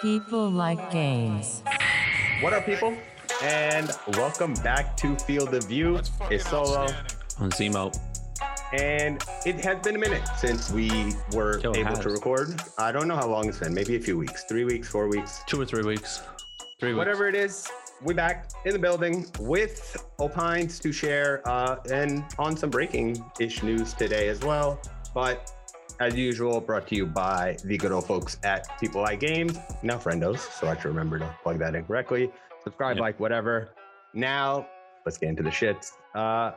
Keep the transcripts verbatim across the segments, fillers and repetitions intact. People Like Games. What up, people? And welcome back to Field of View. It's Solo. On Zemo. And it has been a minute since we were Yo, able has. to record. I don't know how long it's been. Maybe a few weeks. Three weeks, four weeks. Two or three weeks. Three weeks. Whatever it is, we're back in the building with opines to share uh, and on some breaking-ish news today as well. But as usual, brought to you by the good old folks at People Like Games. Now friendos, so I should remember to plug that in correctly. Subscribe, yeah. like, whatever. Now, let's get into the shits. Uh,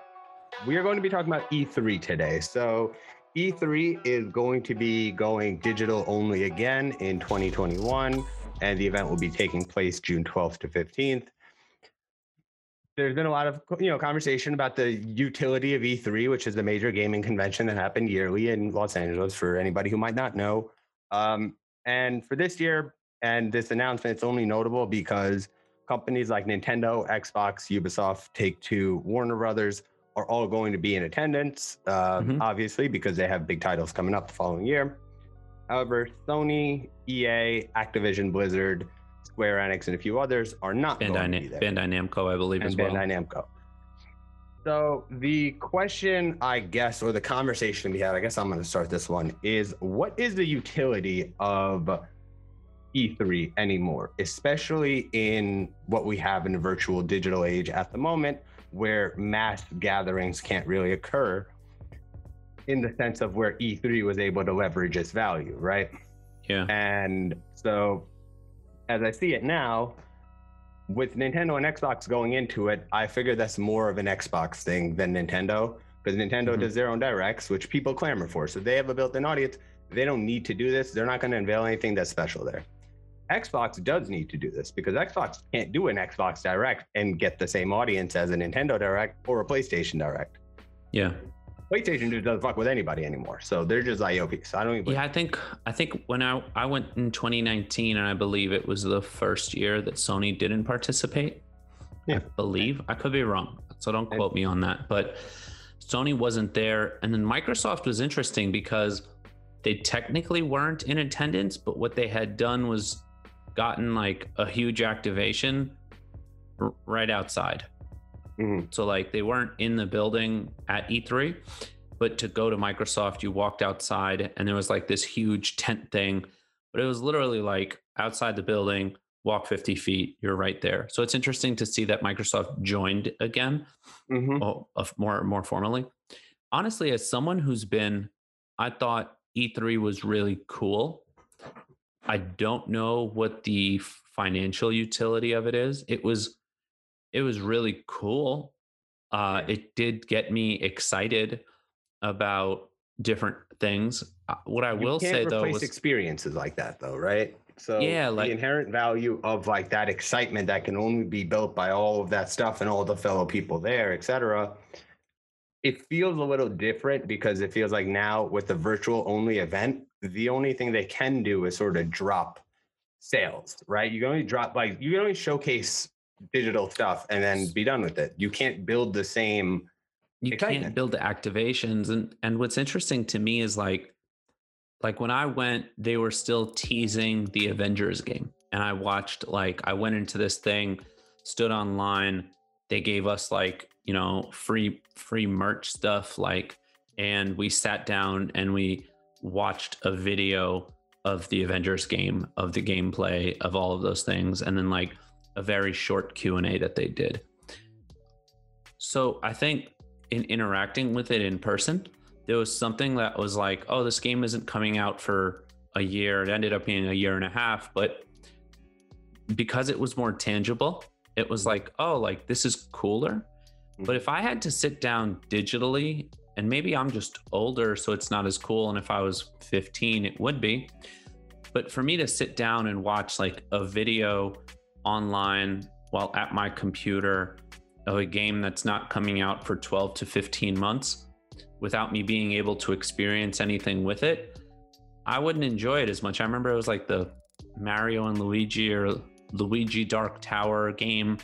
we are going to be talking about E three today. So E three is going to be going digital only again in twenty twenty-one, and the event will be taking place June twelfth to fifteenth. There's been a lot of you know conversation about the utility of E three, which is the major gaming convention that happened yearly in Los Angeles, for anybody who might not know. Um, and for this year and this announcement, it's only notable because companies like Nintendo, Xbox, Ubisoft, Take-Two, Warner Brothers are all going to be in attendance, uh, mm-hmm. obviously, because they have big titles coming up the following year. However, Sony, E A, Activision Blizzard, Square Enix, and a few others are not Bandai, going to be there. Bandai Namco, I believe, and as Bandai well. Bandai Namco. So the question, I guess, or the conversation we had, I guess I'm going to start this one, is what is the utility of E three anymore, especially in what we have in the virtual digital age at the moment, where mass gatherings can't really occur in the sense of where E three was able to leverage its value, right? Yeah. And so, as I see it now, with Nintendo and Xbox going into it, I figure that's more of an Xbox thing than Nintendo, because Nintendo mm-hmm. does their own directs, which people clamor for. So they have a built-in audience. They don't need to do this. They're not going to unveil anything that's special there. Xbox does need to do this, because Xbox can't do an Xbox Direct and get the same audience as a Nintendo Direct or a PlayStation Direct. Yeah. PlayStation just doesn't fuck with anybody anymore, so they're just I O Ps. So I don't even. Yeah, I think I think when I I went in twenty nineteen, and I believe it was the first year that Sony didn't participate. Yeah. I believe, I could be wrong, so don't quote me on that. But Sony wasn't there, and then Microsoft was interesting because they technically weren't in attendance, but what they had done was gotten like a huge activation r- right outside. Mm-hmm. So like they weren't in the building at E three, but to go to Microsoft, you walked outside and there was like this huge tent thing, but it was literally like outside the building, walk fifty feet, you're right there. So it's interesting to see that Microsoft joined again, mm-hmm. oh, more, more formally. Honestly, as someone who's been, I thought E three was really cool. I don't know what the financial utility of it is. It was It was really cool. Uh, it did get me excited about different things. What I will say though, was experiences like that though, right? So yeah, like, the inherent value of like that excitement that can only be built by all of that stuff and all the fellow people there, et cetera. It feels a little different because it feels like now with the virtual only event, the only thing they can do is sort of drop sales, right? You can only drop like you can only showcase digital stuff and then be done with it. You can't build the same you excitement. Can't build the activations, and and what's interesting to me is like like when I went, they were still teasing the Avengers game, and I watched like I went into this thing, stood online, they gave us like you know free free merch stuff, like, and we sat down and we watched a video of the Avengers game, of the gameplay, of all of those things, and then like a very short Q and A that they did. So I think in interacting with it in person, there was something that was like, oh, this game isn't coming out for a year. It ended up being a year and a half, but because it was more tangible, it was like, oh, like this is cooler. But if I had to sit down digitally, and maybe I'm just older, so it's not as cool. And if I was fifteen, it would be. But for me to sit down and watch like a video online while at my computer of a game that's not coming out for twelve to fifteen months without me being able to experience anything with it, I wouldn't enjoy it as much. I remember it was like the Mario and Luigi or Luigi Dark Tower game.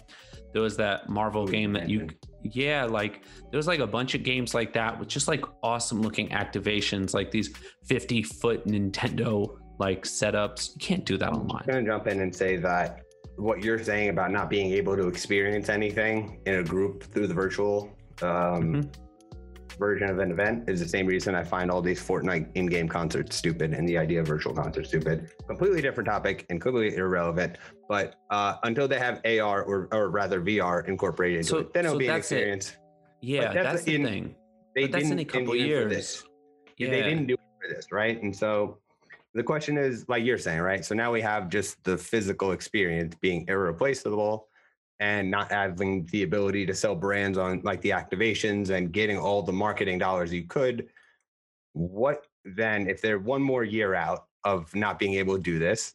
There was that Marvel game that you yeah, like there was like a bunch of games like that with just like awesome looking activations, like these fifty foot Nintendo like setups. You can't do that online. I'm gonna jump in and say that what you're saying about not being able to experience anything in a group through the virtual um, mm-hmm. version of an event is the same reason I find all these Fortnite in-game concerts stupid and the idea of virtual concerts stupid. Completely different topic and completely irrelevant. But uh, until they have A R or, or rather V R incorporated into so, it, then it'll so be an experience. It. Yeah, that's, that's the in, thing. They but that's didn't in a couple in years. This. Yeah. They didn't do it for this, right? And so the question is, like you're saying, right? So now we have just the physical experience being irreplaceable and not having the ability to sell brands on like the activations and getting all the marketing dollars you could. What then, if they're one more year out of not being able to do this,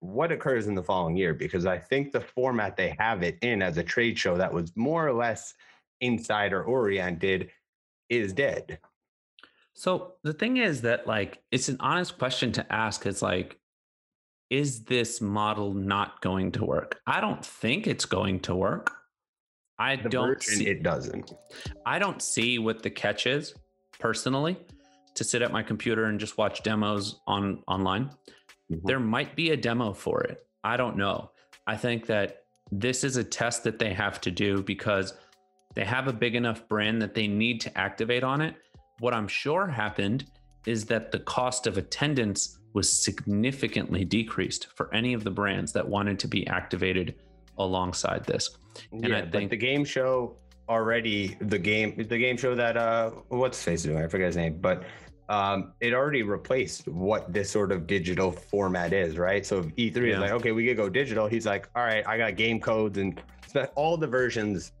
what occurs in the following year? Because I think the format they have it in as a trade show that was more or less insider oriented is dead. So the thing is that, like, it's an honest question to ask. It's like, is this model not going to work? I don't think it's going to work. I the don't see it doesn't. I don't see what the catch is, personally, to sit at my computer and just watch demos on online. Mm-hmm. There might be a demo for it. I don't know. I think that this is a test that they have to do because they have a big enough brand that they need to activate on it. What I'm sure happened is that the cost of attendance was significantly decreased for any of the brands that wanted to be activated alongside this. And yeah, I think the game show already, the game, the game show that, uh, what's face doing? I forget his name, but um, it already replaced what this sort of digital format is, right? So E three yeah. is like, okay, we could go digital. He's like, all right, I got game codes and all the versions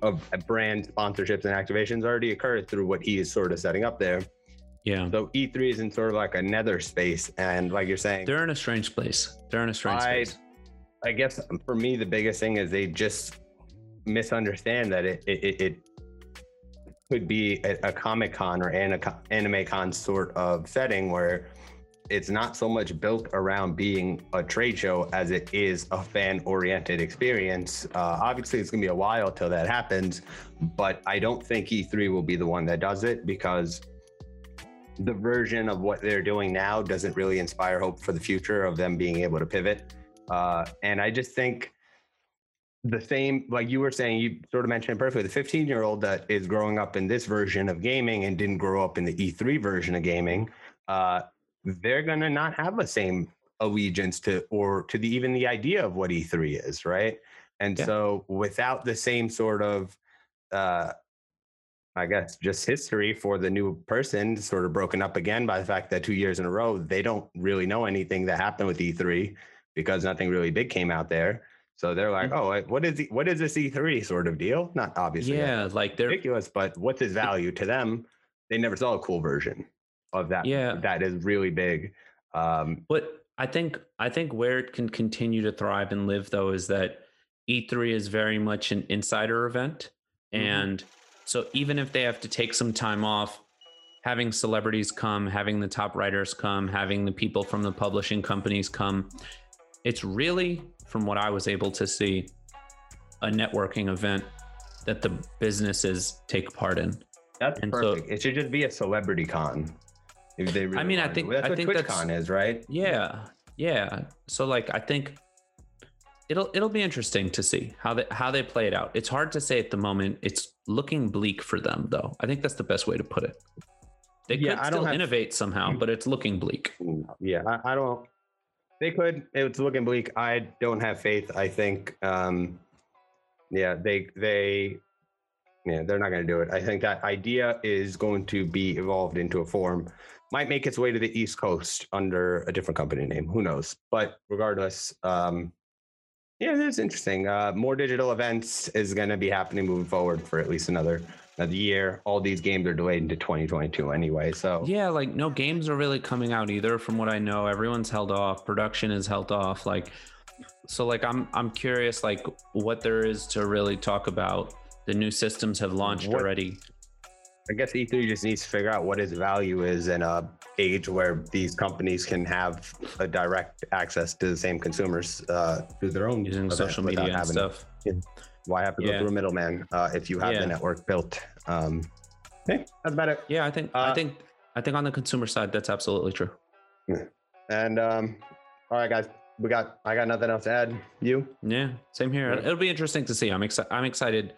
of brand sponsorships and activations already occurred through what he is sort of setting up there. Yeah. So E three is in sort of like a nether space. And like you're saying, they're in a strange place. They're in a strange I, space. I guess for me, the biggest thing is they just misunderstand that it it, it could be a, a Comic-Con or an, Anime-Con sort of setting where it's not so much built around being a trade show as it is a fan-oriented experience. Uh, obviously, it's going to be a while till that happens, but I don't think E three will be the one that does it because the version of what they're doing now doesn't really inspire hope for the future of them being able to pivot. Uh, and I just think the same, like you were saying, you sort of mentioned it perfectly, the fifteen-year-old that is growing up in this version of gaming and didn't grow up in the E three version of gaming, uh, they're going to not have the same allegiance to or to the even the idea of what E three is, right? And yeah. so without the same sort of, uh, I guess, just history for the new person, sort of broken up again by the fact that two years in a row, they don't really know anything that happened with E three because nothing really big came out there. So they're like, oh, what is the, what is this E three sort of deal? Not obviously yeah, like they're ridiculous, but what's its value to them? They never saw a cool version of that yeah that is really big. Um but i think i think where it can continue to thrive and live though is that E three is very much an insider event, mm-hmm. and so even if they have to take some time off, having celebrities come, having the top writers come, having the people from the publishing companies come, it's really, from what I was able to see, a networking event that the businesses take part in. That's and perfect. So, it should just be a celebrity con. If they really I mean, I think that's I what think TwitchCon is, right? Yeah, yeah. So, like, I think it'll it'll be interesting to see how they how they play it out. It's hard to say at the moment. It's looking bleak for them, though. I think that's the best way to put it. They yeah, could I still have, innovate somehow, but it's looking bleak. Yeah, I, I don't. They could. It's looking bleak. I don't have faith. I think. Um, yeah, they they. Yeah, they're not going to do it. I think that idea is going to be evolved into a form. Might make its way to the East Coast under a different company name. Who knows? But regardless, um, yeah, it is interesting. Uh, more digital events is going to be happening moving forward for at least another, another year. All these games are delayed into twenty twenty-two anyway. So yeah, like no games are really coming out either. From what I know, everyone's held off. Production is held off. Like so, like I'm I'm curious, like what there is to really talk about. The new systems have launched what, already. I guess E three just needs to figure out what its value is in a age where these companies can have a direct access to the same consumers uh, through their own using social media and stuff. Yeah. Why have to yeah. go through a middleman uh, if you have yeah. the network built? Um, okay, that's about it. Yeah, I think uh, I think I think on the consumer side, that's absolutely true. And um, all right, guys, we got I got nothing else to add. You? Yeah, same here. Right. It'll be interesting to see. I'm excited. I'm excited,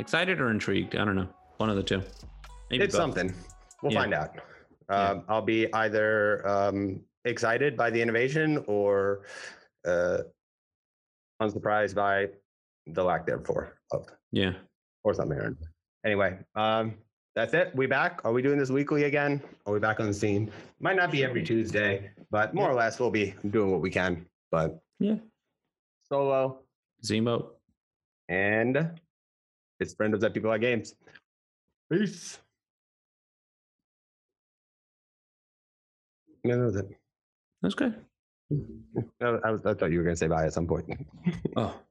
excited or intrigued. I don't know. One of the two. Maybe it's both. Something. We'll yeah. find out. Um, yeah. I'll be either um, excited by the innovation or uh, unsurprised by the lack thereof. Yeah. Or something. Anyway, um, that's it. We back. Are we doing this weekly again? Are we back on the scene? Might not be every Tuesday, but more yeah. or less we'll be doing what we can. But yeah. Solo. Zemo. And it's Brendo's at People Like Games. Peace. No, that was it. That's good. I, I, was, I thought you were going to say bye at some point. Oh.